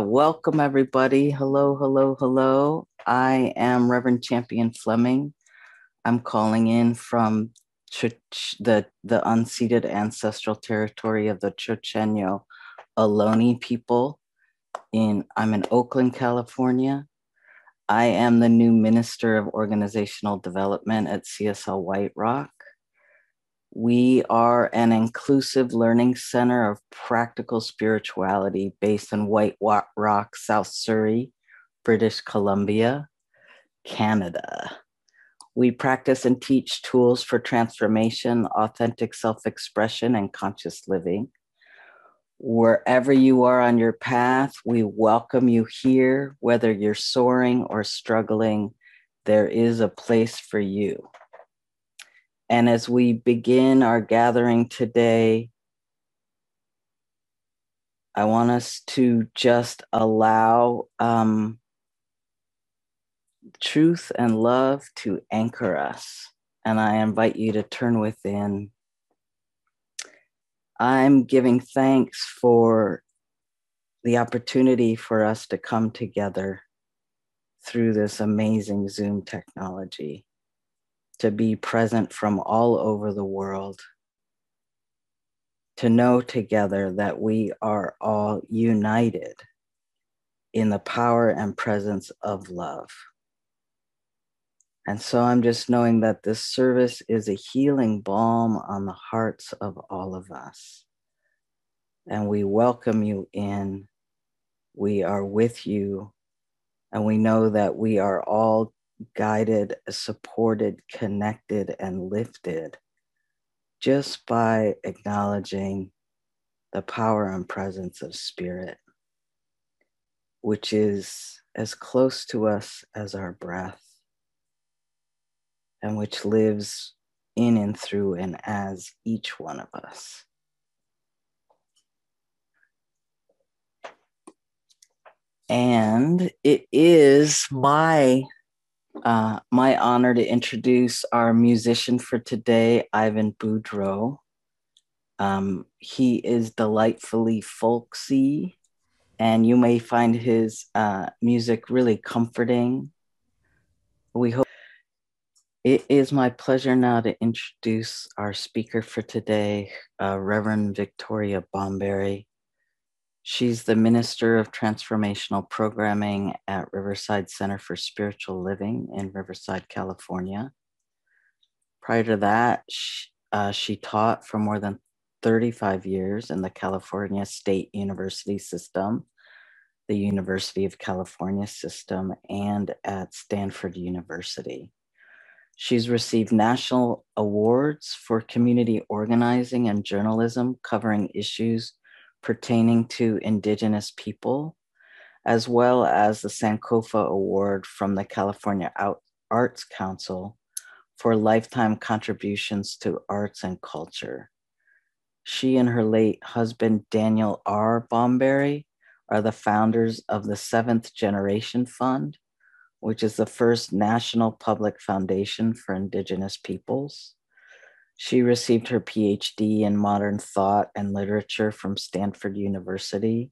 Welcome, everybody. Hello, hello, hello. I am Reverend Champion Fleming. I'm calling in from the unceded ancestral territory of the Chochenyo Ohlone people. I'm in Oakland, California. I am the new Minister of Organizational Development at CSL White Rock. We are an inclusive learning center of practical spirituality based in White Rock, South Surrey, British Columbia, Canada. We practice and teach tools for transformation, authentic self-expression, and conscious living. Wherever you are on your path, we welcome you here. Whether you're soaring or struggling, there is a place for you. And as we begin our gathering today, I want us to just allow truth and love to anchor us. And I invite you to turn within. I'm giving thanks for the opportunity for us to come together through this amazing Zoom technology, to be present from all over the world, to know together that we are all united in the power and presence of love. And so I'm just knowing that this service is a healing balm on the hearts of all of us. And we welcome you in, we are with you, and we know that we are all guided, supported, connected, and lifted just by acknowledging the power and presence of spirit, which is as close to us as our breath, and which lives in and through and as each one of us. And it is my honor to introduce our musician for today, Ivan Boudreaux. He is delightfully folksy, and you may find his music really comforting. We hope. It is my pleasure now to introduce our speaker for today, Reverend Victoria Bomberry. She's the Minister of Transformational Programming at Riverside Center for Spiritual Living in Riverside, California. Prior to that, she taught for more than 35 years in the California State University System, the University of California System, and at Stanford University. She's received national awards for community organizing and journalism covering issues pertaining to Indigenous people, as well as the Sankofa Award from the California Arts Council for lifetime contributions to arts and culture. She and her late husband, Daniel R. Bomberry, are the founders of the 7th Generation Fund, which is the first national public foundation for Indigenous peoples. She received her PhD in modern thought and literature from Stanford University,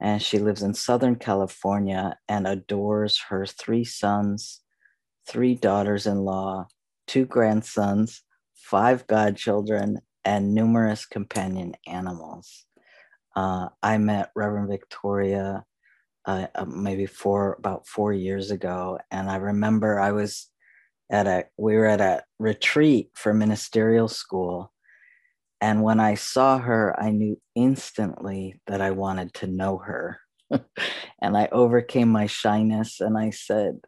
and she lives in Southern California and adores her 3 sons, 3 daughters-in-law, 2 grandsons, 5 godchildren, and numerous companion animals. I met Reverend Victoria maybe about four years ago, and I remember I was we were at a retreat for ministerial school. And when I saw her, I knew instantly that I wanted to know her. And I overcame my shyness and I said,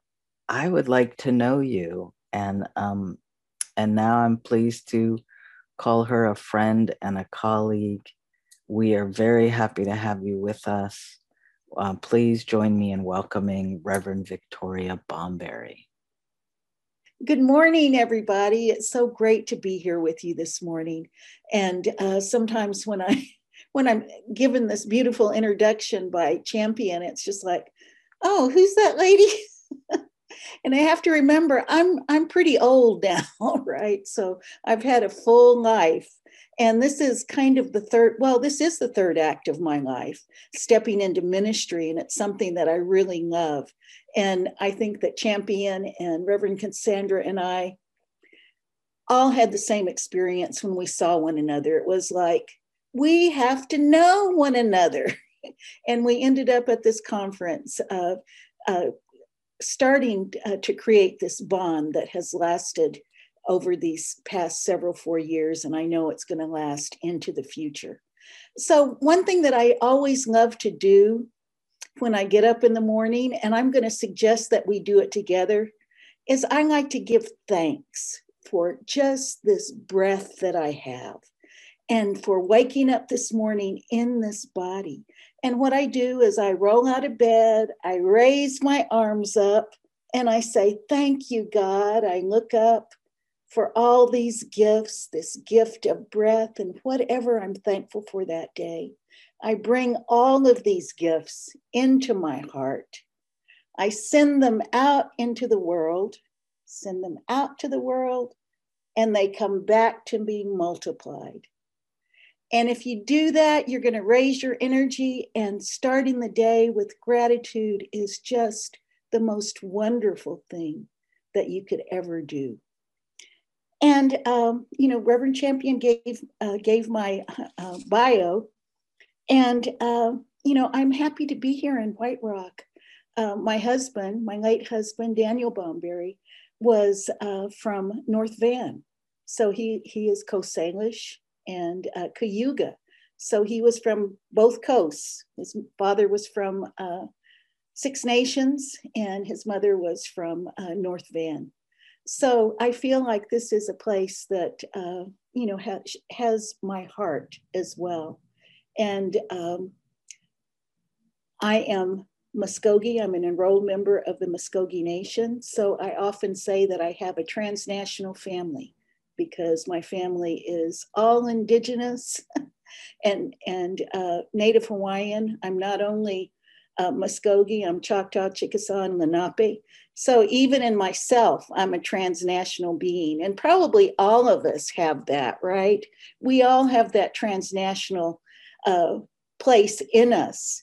I would like to know you. And now I'm pleased to call her a friend and a colleague. We are very happy to have you with us. Please join me in welcoming Reverend Victoria Bomberry. Good morning, everybody. It's so great to be here with you this morning. And sometimes when I'm given this beautiful introduction by Champion, it's just like, oh, who's that lady? And I have to remember, I'm pretty old now, right? So I've had a full life. And this is kind of the third, well, this is the third act of my life, stepping into ministry. And it's something that I really love. And I think that Champion and Reverend Cassandra and I all had the same experience when we saw one another. It was like, we have to know one another. And we ended up at this conference of starting to create this bond that has lasted over these past several 4 years, and I know it's going to last into the future. So one thing that I always love to do when I get up in the morning, and I'm going to suggest that we do it together, is I like to give thanks for just this breath that I have and for waking up this morning in this body. And what I do is I roll out of bed, I raise my arms up, and I say, thank you, God. I look up for all these gifts, this gift of breath and whatever I'm thankful for that day. I bring all of these gifts into my heart. I send them out into the world, send them out to the world, and they come back to be multiplied. And if you do that, you're going to raise your energy, and starting the day with gratitude is just the most wonderful thing that you could ever do. And, you know, Reverend Champion gave my bio, and, you know, I'm happy to be here in White Rock. My husband, my late husband, Daniel Bomberry, was from North Van. So he is Coast Salish and Cayuga. So he was from both coasts. His father was from Six Nations and his mother was from North Van. So I feel like this is a place that, you know, has my heart as well. And I am Muskogee. I'm an enrolled member of the Muskogee Nation. So I often say that I have a transnational family, because my family is all indigenous and Native Hawaiian. I'm not only Muskogee, I'm Choctaw, Chickasaw, and Lenape. So even in myself, I'm a transnational being. And probably all of us have that, right? We all have that transnational place in us.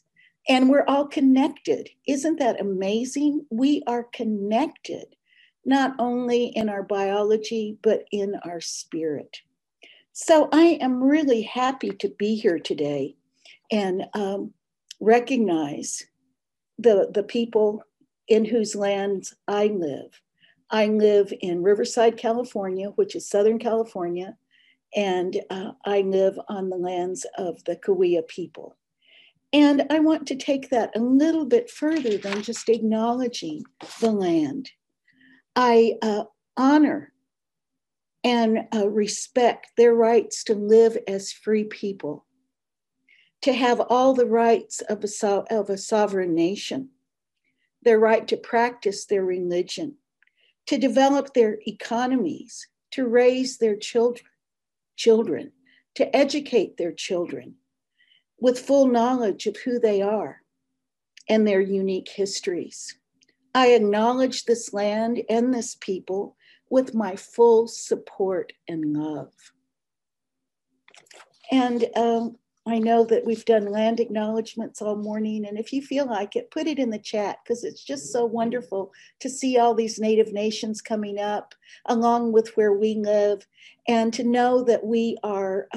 And we're all connected. Isn't that amazing? We are connected, not only in our biology, but in our spirit. So I am really happy to be here today and recognize the people in whose lands I live. I live in Riverside, California, which is Southern California, and I live on the lands of the Cahuilla people. And I want to take that a little bit further than just acknowledging the land. I honor and respect their rights to live as free people, to have all the rights of a sovereign nation, their right to practice their religion, to develop their economies, to raise their children, to educate their children with full knowledge of who they are and their unique histories. I acknowledge this land and this people with my full support and love. And I know that we've done land acknowledgements all morning, and if you feel like it, put it in the chat, because it's just so wonderful to see all these Native nations coming up along with where we live, and to know that we are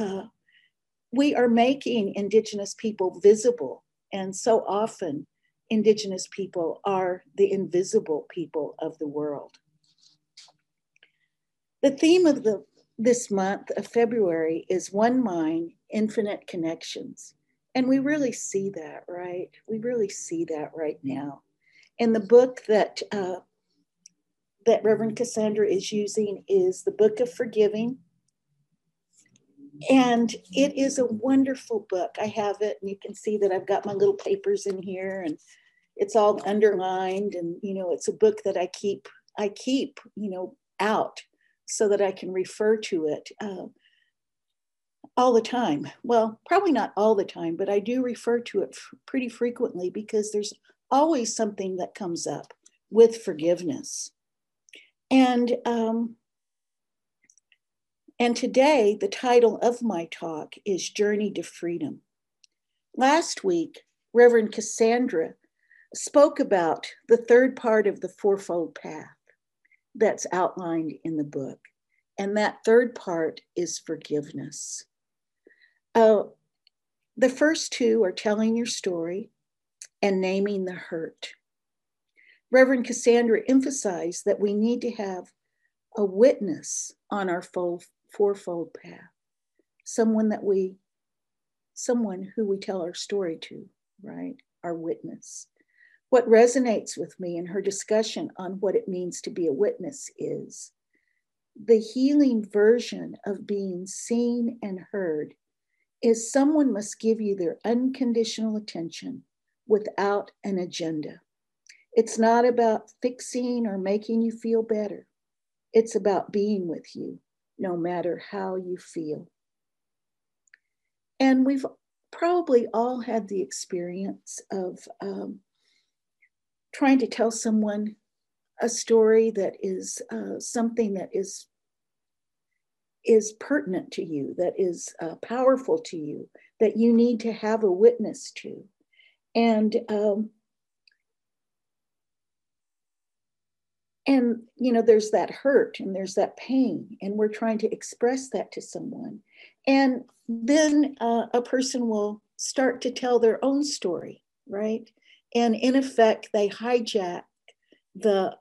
making Indigenous people visible. And so often Indigenous people are the invisible people of the world. The theme of this month of February is One Mind, Infinite Connections. And we really see that, right? We really see that right now. And the book that Reverend Cassandra is using is the Book of Forgiving. And it is a wonderful book. I have it, and you can see that I've got my little papers in here, and it's all underlined. And, you know, it's a book that I keep, you know, out so that I can refer to it all the time. Well, probably not all the time, but I do refer to it pretty frequently, because there's always something that comes up with forgiveness. And And today, the title of my talk is Journey to Freedom. Last week, Reverend Cassandra spoke about the third part of the fourfold path that's outlined in the book. And that third part is forgiveness. The first two are telling your story and naming the hurt. Reverend Cassandra emphasized that we need to have a witness on our fourfold path, someone who we tell our story to, right? Our witness. What resonates with me in her discussion on what it means to be a witness is the healing version of being seen and heard is someone must give you their unconditional attention without an agenda. It's not about fixing or making you feel better. It's about being with you, no matter how you feel. And we've probably all had the experience of trying to tell someone a story that is something that is pertinent to you, that is powerful to you, that you need to have a witness to. And you know, there's that hurt and there's that pain, and we're trying to express that to someone. And then a person will start to tell their own story, right? And in effect, they hijack the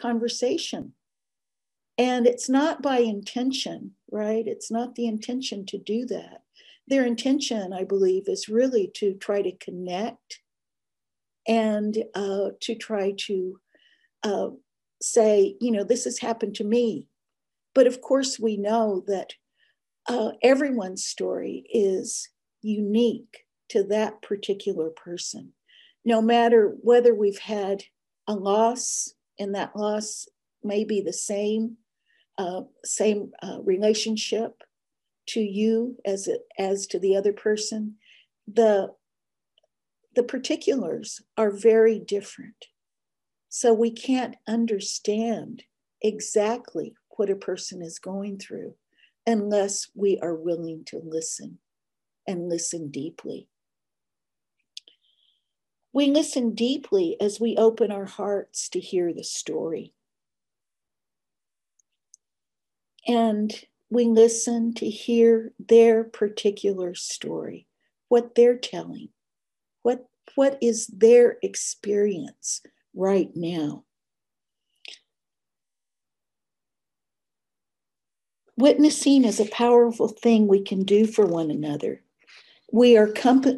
conversation. And it's not by intention, right? It's not the intention to do that. Their intention, I believe, is really to try to connect and to try to say, you know, this has happened to me. But of course, we know that everyone's story is unique to that particular person. No matter whether we've had a loss, and that loss may be the same relationship to you as to the other person, the particulars are very different. So we can't understand exactly what a person is going through unless we are willing to listen and listen deeply. We listen deeply as we open our hearts to hear the story. And we listen to hear their particular story, what they're telling, what is their experience right now. Witnessing is a powerful thing we can do for one another. We are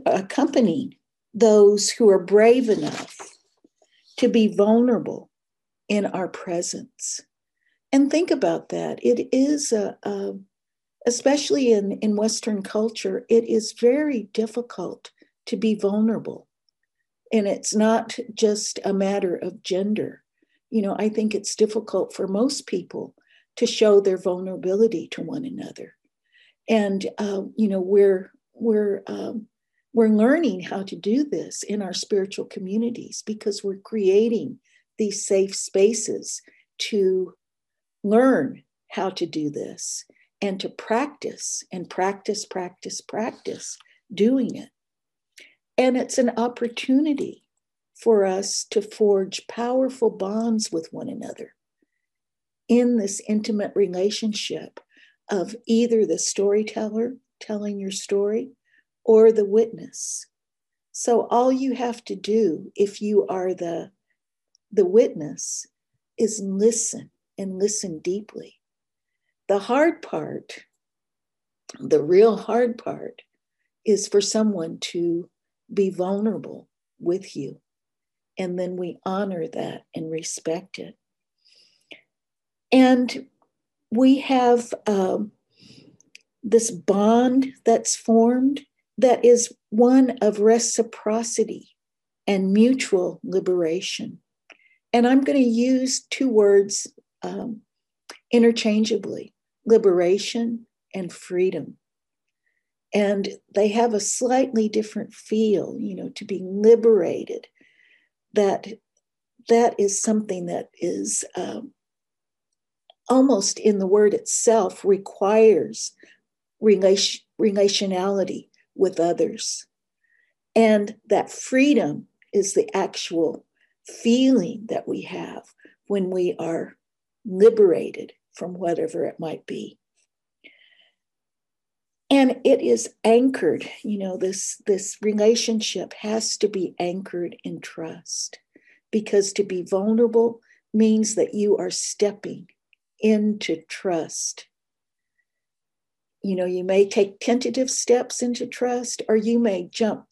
accompanying those who are brave enough to be vulnerable in our presence. And think about that. It is, especially in Western culture, it is very difficult to be vulnerable. And it's not just a matter of gender. You know, I think it's difficult for most people to show their vulnerability to one another. And, you know, we're learning how to do this in our spiritual communities because we're creating these safe spaces to learn how to do this and to practice and practice doing it. And it's an opportunity for us to forge powerful bonds with one another in this intimate relationship of either the storyteller telling your story or the witness. So all you have to do if you are the witness is listen and listen deeply. The hard part, the real hard part, is for someone to be vulnerable with you. And then we honor that and respect it. And we have this bond that's formed that is one of reciprocity and mutual liberation. And I'm going to use two words interchangeably, liberation and freedom. And they have a slightly different feel, you know, to be liberated. That is something that is almost in the word itself, requires relationality with others. And that freedom is the actual feeling that we have when we are liberated from whatever it might be. And it is anchored, you know, this relationship has to be anchored in trust, because to be vulnerable means that you are stepping into trust. You know, you may take tentative steps into trust, or you may jump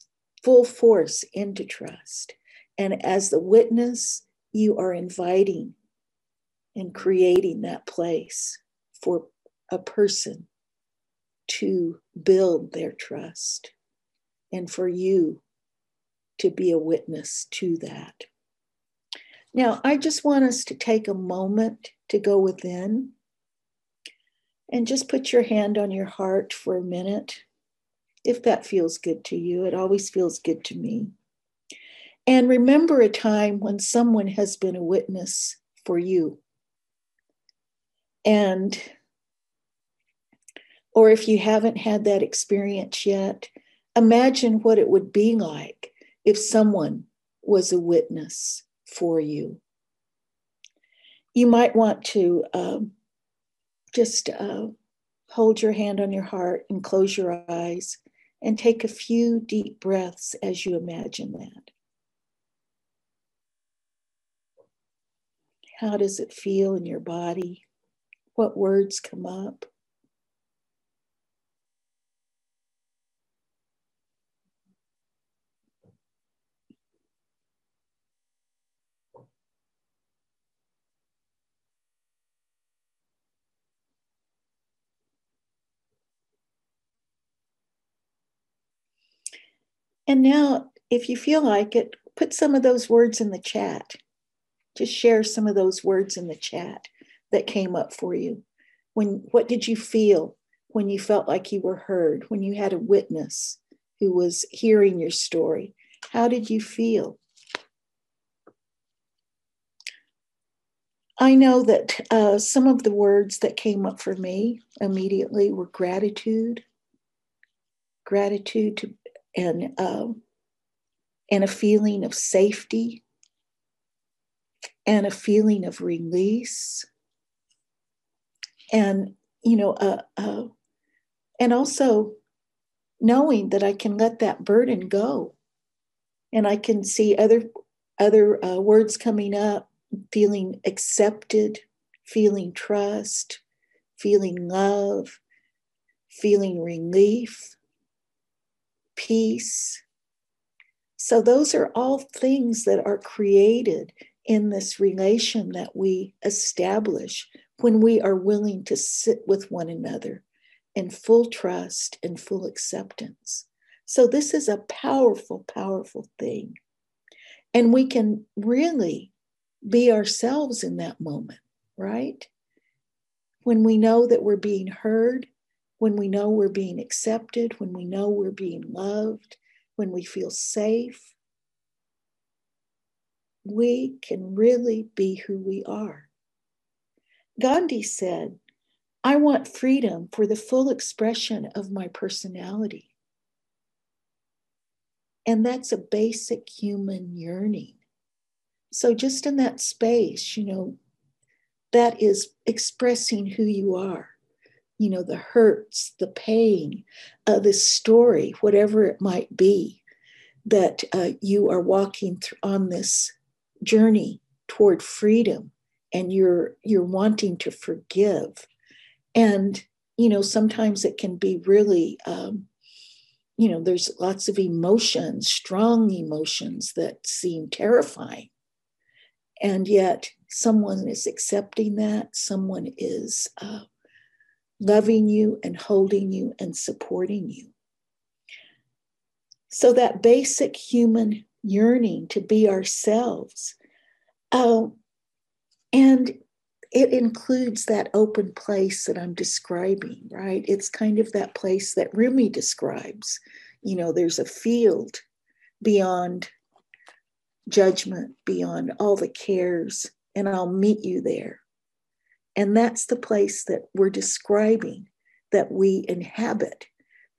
full force into trust. And as the witness, you are inviting and creating that place for a person to build their trust, and for you to be a witness to that. Now, I just want us to take a moment to go within and just put your hand on your heart for a minute, if that feels good to you. It always feels good to me. And remember a time when someone has been a witness for you. And, or if you haven't had that experience yet, imagine what it would be like if someone was a witness for you. You might want to just hold your hand on your heart and close your eyes and take a few deep breaths as you imagine that. How does it feel in your body? What words come up? And now, if you feel like it, put some of those words in the chat. Just share some of those words in the chat that came up for you. What did you feel when you felt like you were heard, when you had a witness who was hearing your story? How did you feel? I know that some of the words that came up for me immediately were gratitude to, and a feeling of safety, and a feeling of release, and, you know, and also knowing that I can let that burden go. And I can see other words coming up, feeling accepted, feeling trust, feeling love, feeling relief, peace. So those are all things that are created in this relation that we establish when we are willing to sit with one another in full trust and full acceptance. So this is a powerful, powerful thing. And we can really be ourselves in that moment, right? When we know that we're being heard, when we know we're being accepted, when we know we're being loved, when we feel safe, we can really be who we are. Gandhi said, "I want freedom for the full expression of my personality." And that's a basic human yearning. So just in that space, you know, that is expressing who you are. You know, the hurts, the pain, the story, whatever it might be, that you are walking on this journey toward freedom, and you're wanting to forgive. And, you know, sometimes it can be really, you know, there's lots of emotions, strong emotions that seem terrifying. And yet someone is accepting that, someone is loving you and holding you and supporting you. So that basic human yearning to be ourselves, and it includes that open place that I'm describing, right? It's kind of that place that Rumi describes. You know, there's a field beyond judgment, beyond all the cares, and I'll meet you there. And that's the place that we're describing that we inhabit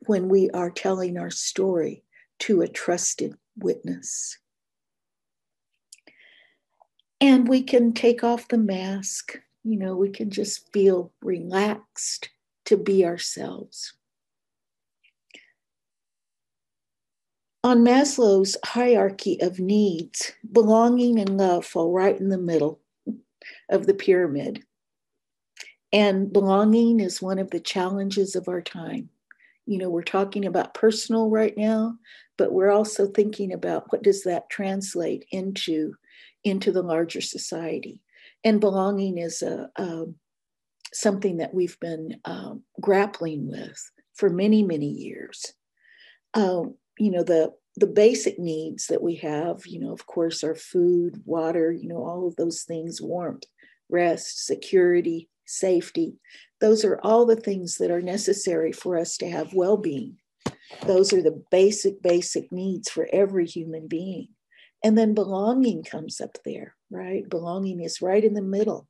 when we are telling our story to a trusted witness. And we can take off the mask. You know, we can just feel relaxed to be ourselves. On Maslow's hierarchy of needs, belonging and love fall right in the middle of the pyramid. And belonging is one of the challenges of our time. You know, we're talking about personal right now, but we're also thinking about what does that translate into the larger society. And belonging is something that we've been grappling with for many, many years. You know, the basic needs that we have, you know, of course, are food, water, you know, all of those things, warmth, rest, security, safety. Those are all the things that are necessary for us to have well-being. Those are the basic, basic needs for every human being. And then belonging comes up there, right? Belonging is right in the middle.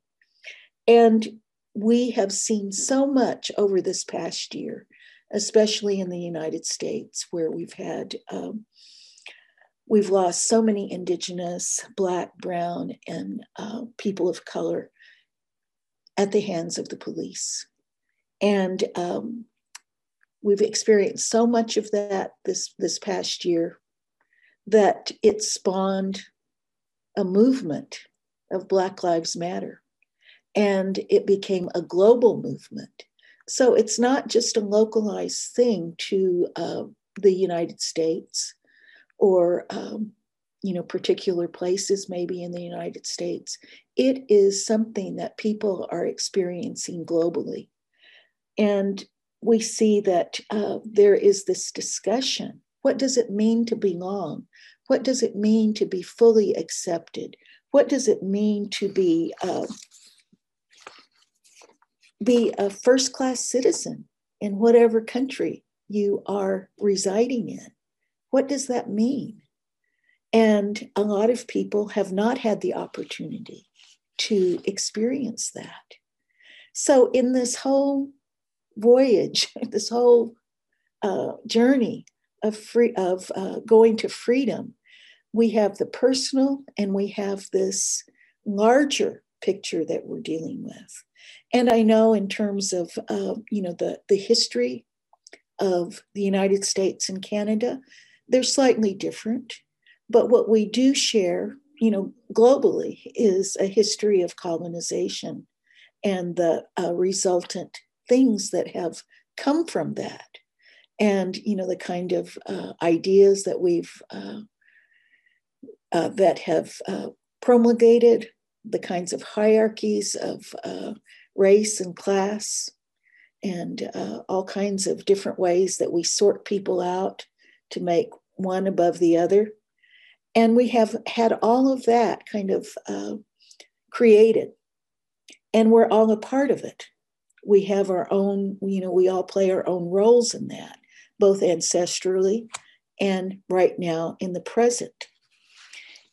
And we have seen so much over this past year, especially in the United States, where we've had, we've lost so many Indigenous, Black, Brown, and people of color at the hands of the police. And we've experienced so much of that this past year that it spawned a movement of Black Lives Matter. And it became a global movement. So it's not just a localized thing to the United States or, you know, particular places maybe in the United States. It is something that people are experiencing globally. And we see that there is this discussion. What does it mean to belong? What does it mean to be fully accepted? What does it mean to be a first-class citizen in whatever country you are residing in? What does that mean? And a lot of people have not had the opportunity to experience that. So in this whole voyage, this whole journey of going to freedom, we have the personal and we have this larger picture that we're dealing with. And I know in terms of, you know, the history of the United States and Canada, they're slightly different. But what we do share, you know, globally is a history of colonization and the resultant things that have come from that. And, you know, the kind of ideas that we've, that have promulgated, the kinds of hierarchies of race and class and all kinds of different ways that we sort people out to make one above the other. And we have had all of that kind of created, and we're all a part of it. We have our own, you know, we all play our own roles in that, both ancestrally and right now in the present.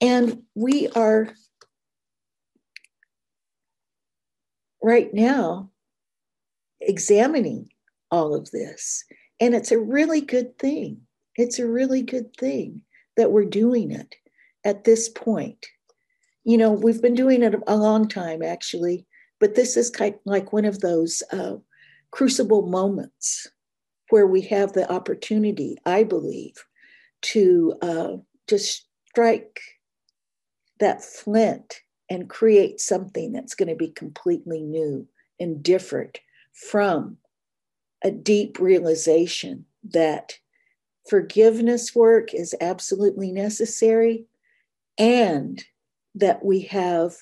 And we are right now examining all of this. And it's a really good thing. It's a really good thing that we're doing it at this point. You know, we've been doing it a long time, actually, but this is kind of like one of those crucible moments where we have the opportunity, I believe, to just strike that flint and create something that's going to be completely new and different from a deep realization that forgiveness work is absolutely necessary and that we have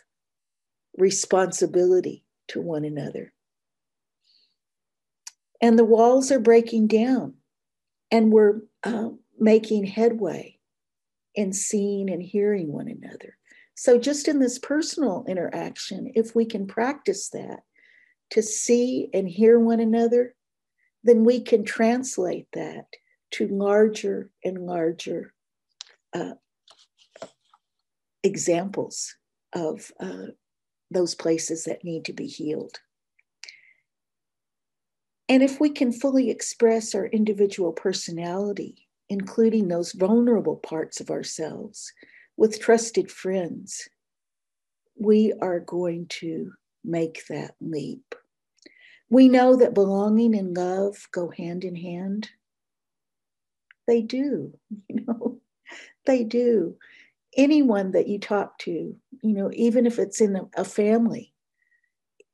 responsibility to one another. And the walls are breaking down, and we're making headway in seeing and hearing one another. So just in this personal interaction, if we can practice that, to see and hear one another, then we can translate that to larger and larger examples of those places that need to be healed. And if we can fully express our individual personality, including those vulnerable parts of ourselves, with trusted friends, we are going to make that leap. We know that belonging and love go hand in hand. They do, you know, they do. Anyone that you talk to, you know, even if it's in a family,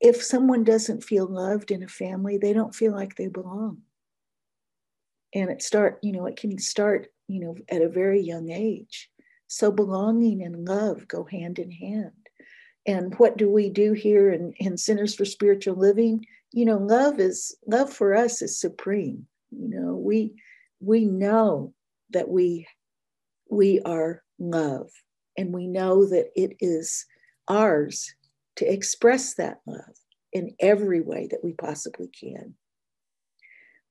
if someone doesn't feel loved in a family, they don't feel like they belong. And it can start, you know, at a very young age. So belonging and love go hand in hand. And what do we do here in Centers for Spiritual Living? You know, love for us is supreme. You know, we know that we are love, and we know that it is ours to express that love in every way that we possibly can.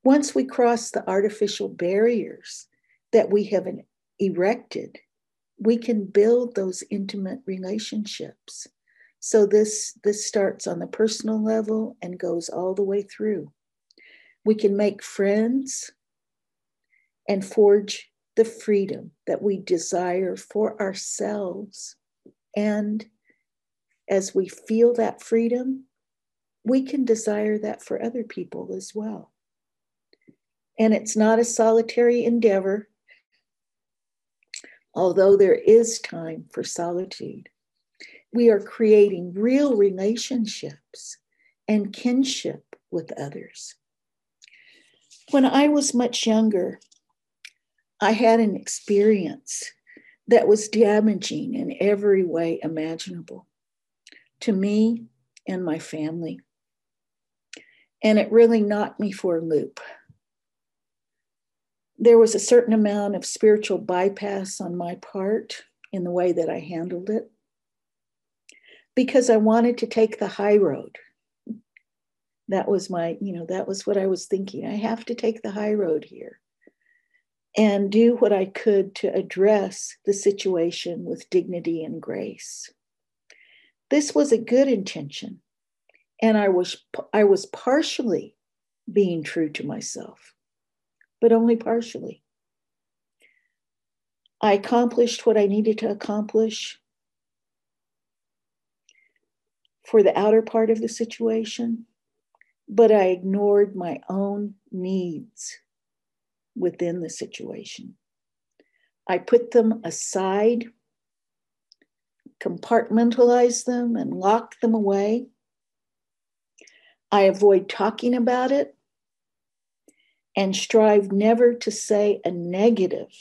Once we cross the artificial barriers that we have erected, we can build those intimate relationships. So this starts on the personal level and goes all the way through. We can make friends and forge the freedom that we desire for ourselves. And as we feel that freedom, we can desire that for other people as well. And it's not a solitary endeavor, although there is time for solitude. We are creating real relationships and kinship with others. When I was much younger, I had an experience that was damaging in every way imaginable to me and my family. And it really knocked me for a loop. There was a certain amount of spiritual bypass on my part in the way that I handled it, because I wanted to take the high road. That was what I was thinking. I have to take the high road here and do what I could to address the situation with dignity and grace. This was a good intention, and I was partially being true to myself, but only partially. I accomplished what I needed to accomplish for the outer part of the situation, but I ignored my own needs within the situation. I put them aside, compartmentalized them, and locked them away. I avoid talking about it and strive never to say a negative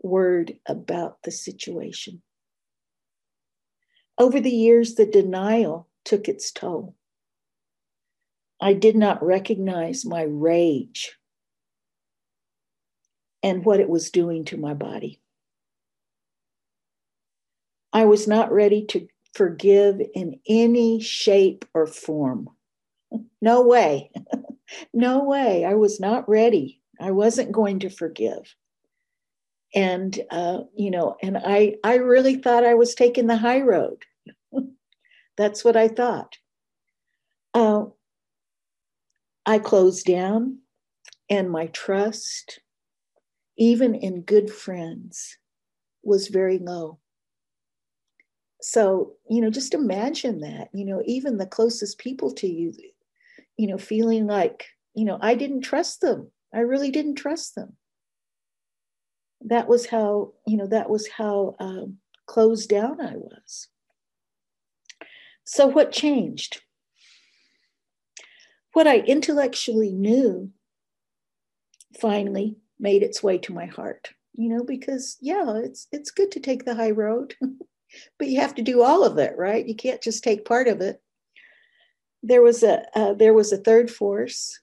word about the situation. Over the years, the denial took its toll. I did not recognize my rage and what it was doing to my body. I was not ready to forgive in any shape or form. No way. No way. I was not ready. I wasn't going to forgive. And, I really thought I was taking the high road. That's what I thought. I closed down, and my trust, even in good friends, was very low. So, you know, just imagine that, you know, even the closest people to you, you know, feeling like, you know, I didn't trust them. I really didn't trust them. That was how closed down I was. So what changed? What I intellectually knew finally made its way to my heart, you know, because yeah, it's good to take the high road, but you have to do all of it, right? You can't just take part of it. There was a third force,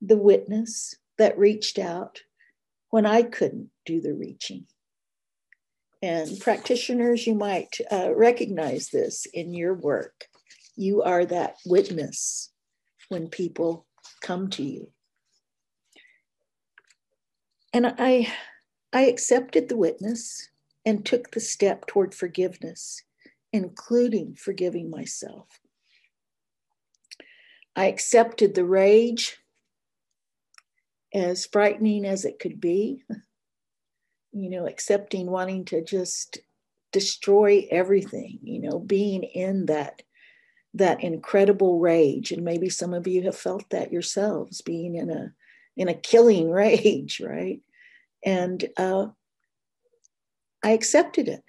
the witness, that reached out when I couldn't do the reaching. And practitioners, you might recognize this in your work. You are that witness when people come to you. And I accepted the witness and took the step toward forgiveness including forgiving myself. I accepted the rage, as frightening as it could be, you know, accepting wanting to just destroy everything, you know, being in that incredible rage. And maybe some of you have felt that yourselves, being in a killing rage, right? And I accepted it.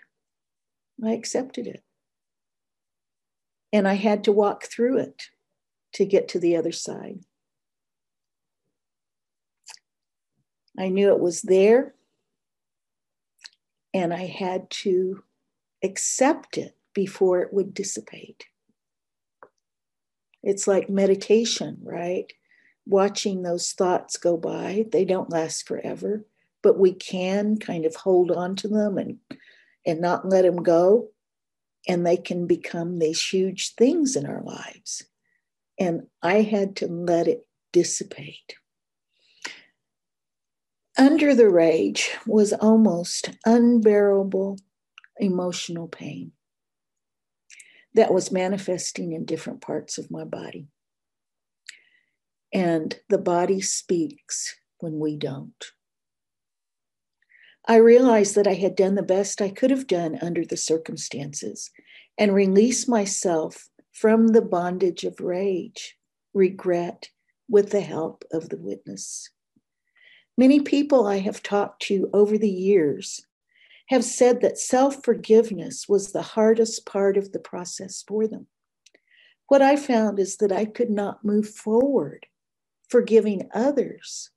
I accepted it. And I had to walk through it to get to the other side. I knew it was there, and I had to accept it before it would dissipate. It's like meditation, right? Watching those thoughts go by. They don't last forever, but we can kind of hold on to them and not let them go, and they can become these huge things in our lives. And I had to let it dissipate. Under the rage was almost unbearable emotional pain that was manifesting in different parts of my body. And the body speaks when we don't. I realized that I had done the best I could have done under the circumstances and released myself from the bondage of rage, regret, with the help of the witness. Many people I have talked to over the years have said that self-forgiveness was the hardest part of the process for them. What I found is that I could not move forward forgiving others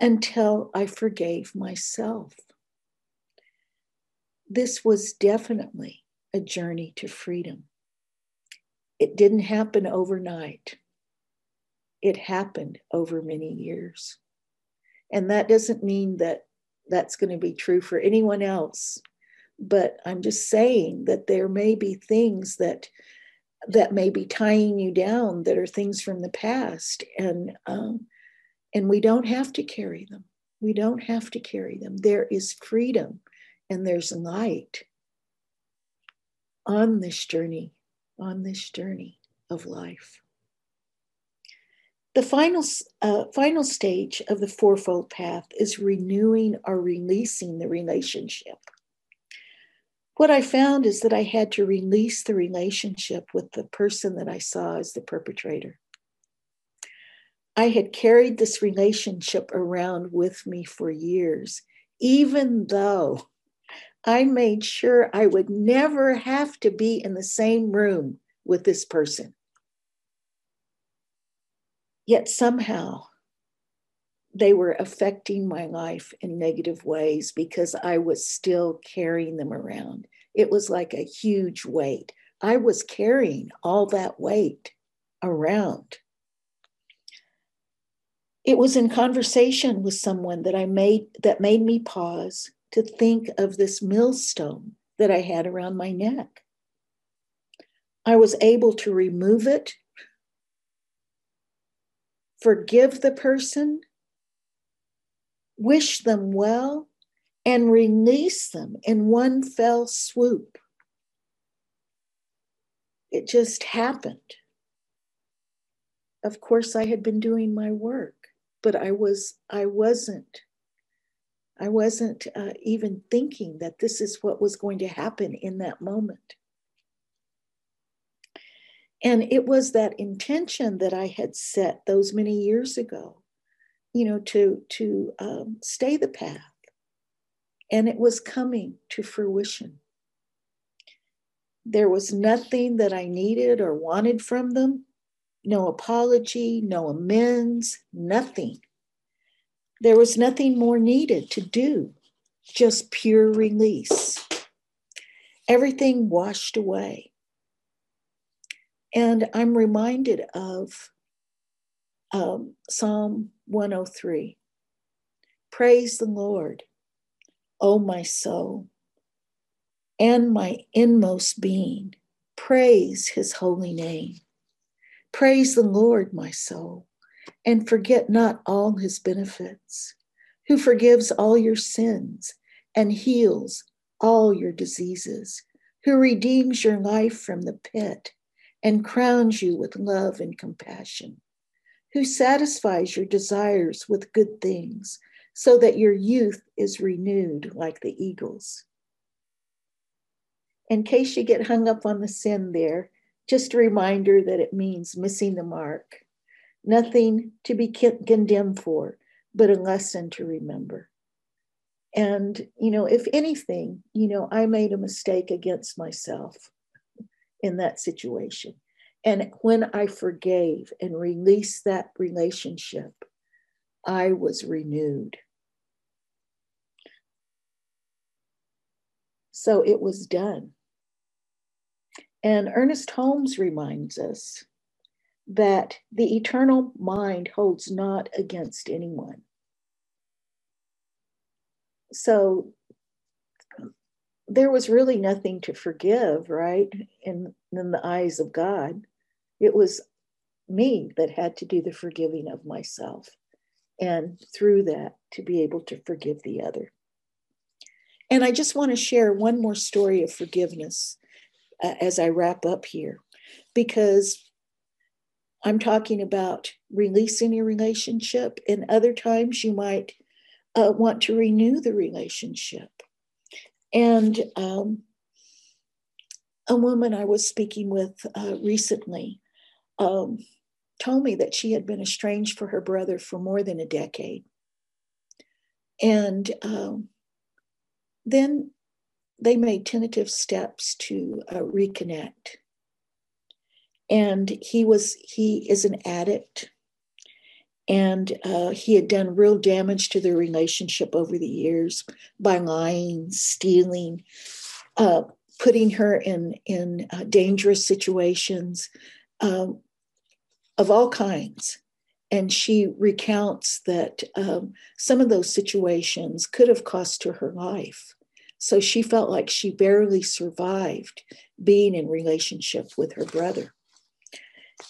until I forgave myself. This was definitely a journey to freedom. It didn't happen overnight. It happened over many years. And that doesn't mean that that's going to be true for anyone else. But I'm just saying that there may be things that may be tying you down that are things from the past. And we don't have to carry them. We don't have to carry them. There is freedom and there's light on this journey of life. The final stage of the fourfold path is renewing or releasing the relationship. What I found is that I had to release the relationship with the person that I saw as the perpetrator. I had carried this relationship around with me for years, even though I made sure I would never have to be in the same room with this person. Yet somehow they were affecting my life in negative ways because I was still carrying them around. It was like a huge weight. I was carrying all that weight around. It was in conversation with someone that made me pause to think of this millstone that I had around my neck. I was able to remove it, forgive the person, wish them well, and release them in one fell swoop. It just happened. Of course, I had been doing my work, but I wasn't even thinking that this is what was going to happen in that moment. And it was that intention that I had set those many years ago, you know, to stay the path. And it was coming to fruition. There was nothing that I needed or wanted from them. No apology, no amends, nothing. There was nothing more needed to do, just pure release. Everything washed away. And I'm reminded of Psalm 103. Praise the Lord, O my soul, and my inmost being. Praise his holy name. Praise the Lord, my soul, and forget not all his benefits, who forgives all your sins and heals all your diseases, who redeems your life from the pit and crowns you with love and compassion, who satisfies your desires with good things so that your youth is renewed like the eagles. In case you get hung up on the sin there, just a reminder that it means missing the mark. Nothing to be condemned for, but a lesson to remember. And, you know, if anything, you know, I made a mistake against myself in that situation. And when I forgave and released that relationship, I was renewed. So it was done. And Ernest Holmes reminds us that the eternal mind holds not against anyone. So there was really nothing to forgive, right? In the eyes of God, it was me that had to do the forgiving of myself, and through that, to be able to forgive the other. And I just want to share one more story of forgiveness as I wrap up here, because I'm talking about releasing your relationship, and other times you might want to renew the relationship. And a woman I was speaking with recently told me that she had been estranged from her brother for more than a decade. And then they made tentative steps to reconnect. And he is an addict, and he had done real damage to their relationship over the years by lying, stealing, putting her in dangerous situations of all kinds. And she recounts that some of those situations could have cost her her life. So she felt like she barely survived being in relationship with her brother.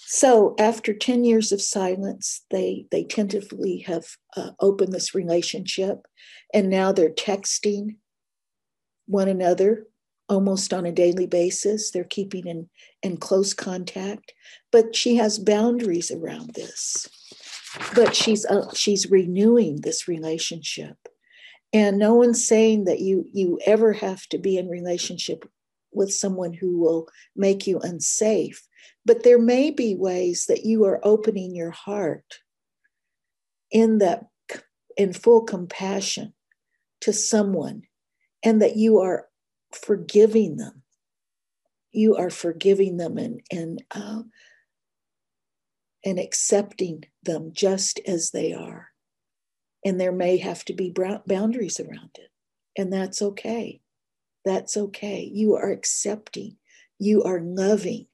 So after 10 years of silence, they tentatively have opened this relationship, and now they're texting one another almost on a daily basis. They're keeping in close contact, but she has boundaries around this. But she's renewing this relationship, and no one's saying that you ever have to be in relationship with someone who will make you unsafe. But there may be ways that you are opening your heart in full compassion to someone, and that you are forgiving them. You are forgiving them and accepting them just as they are. And there may have to be boundaries around it. And that's okay. That's okay. You are accepting. You are loving.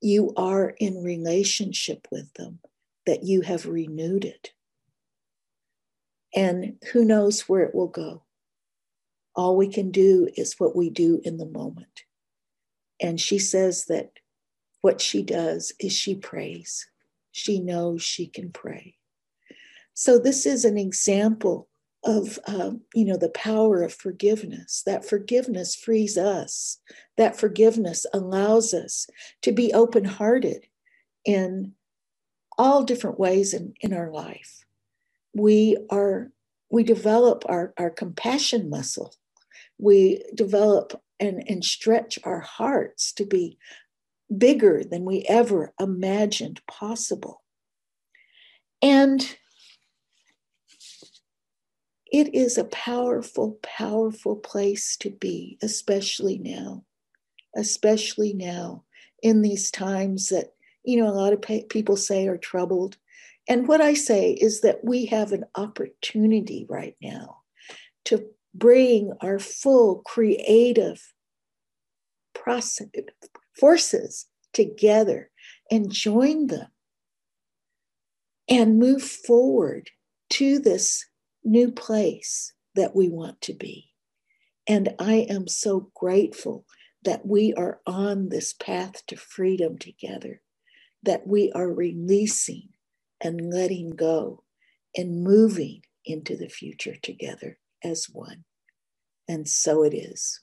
You are in relationship with them, that you have renewed it. And who knows where it will go? All we can do is what we do in the moment. And she says that what she does is she prays. She knows she can pray. So this is an example of the power of forgiveness. That forgiveness frees us. That forgiveness allows us to be open-hearted in all different ways in our life. We develop our compassion muscle. We develop and stretch our hearts to be bigger than we ever imagined possible. And it is a powerful, powerful place to be, especially now in these times that, a lot of people say are troubled. And what I say is that we have an opportunity right now to bring our full creative process, forces together and join them and move forward to this new place that we want to be. And I am so grateful that we are on this path to freedom together, that we are releasing and letting go and moving into the future together as one. And so it is.